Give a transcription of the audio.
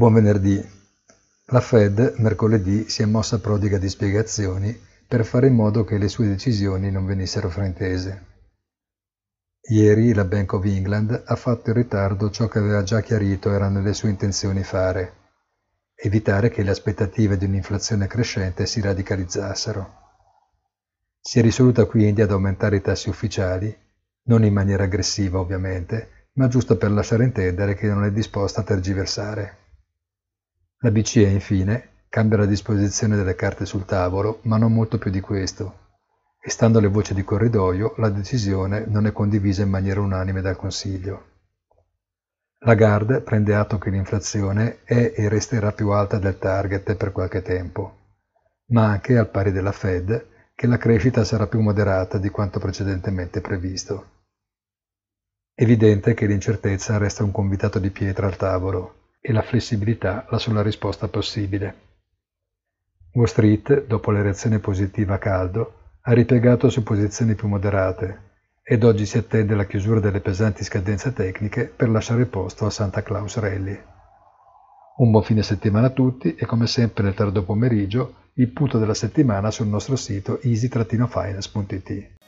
Buon venerdì. La Fed mercoledì si è mossa prodiga di spiegazioni per fare in modo che le sue decisioni non venissero fraintese. Ieri la Bank of England ha fatto in ritardo ciò che aveva già chiarito era nelle sue intenzioni fare, evitare che le aspettative di un'inflazione crescente si radicalizzassero. Si è risoluta quindi ad aumentare i tassi ufficiali, non in maniera aggressiva ovviamente, ma giusto per lasciare intendere che non è disposta a tergiversare. La BCE infine cambia la disposizione delle carte sul tavolo, ma non molto più di questo, e stando alle voci di corridoio la decisione non è condivisa in maniera unanime dal Consiglio. Lagarde prende atto che l'inflazione è e resterà più alta del target per qualche tempo, ma anche al pari della Fed, che la crescita sarà più moderata di quanto precedentemente previsto. Evidente che l'incertezza resta un convitato di pietra al tavolo e la flessibilità la sola risposta possibile. Wall Street, dopo la reazione positiva a caldo, ha ripiegato su posizioni più moderate ed oggi si attende la chiusura delle pesanti scadenze tecniche per lasciare posto a Santa Claus Rally. Un buon fine settimana a tutti e come sempre nel tardo pomeriggio il punto della settimana sul nostro sito easy-finance.it.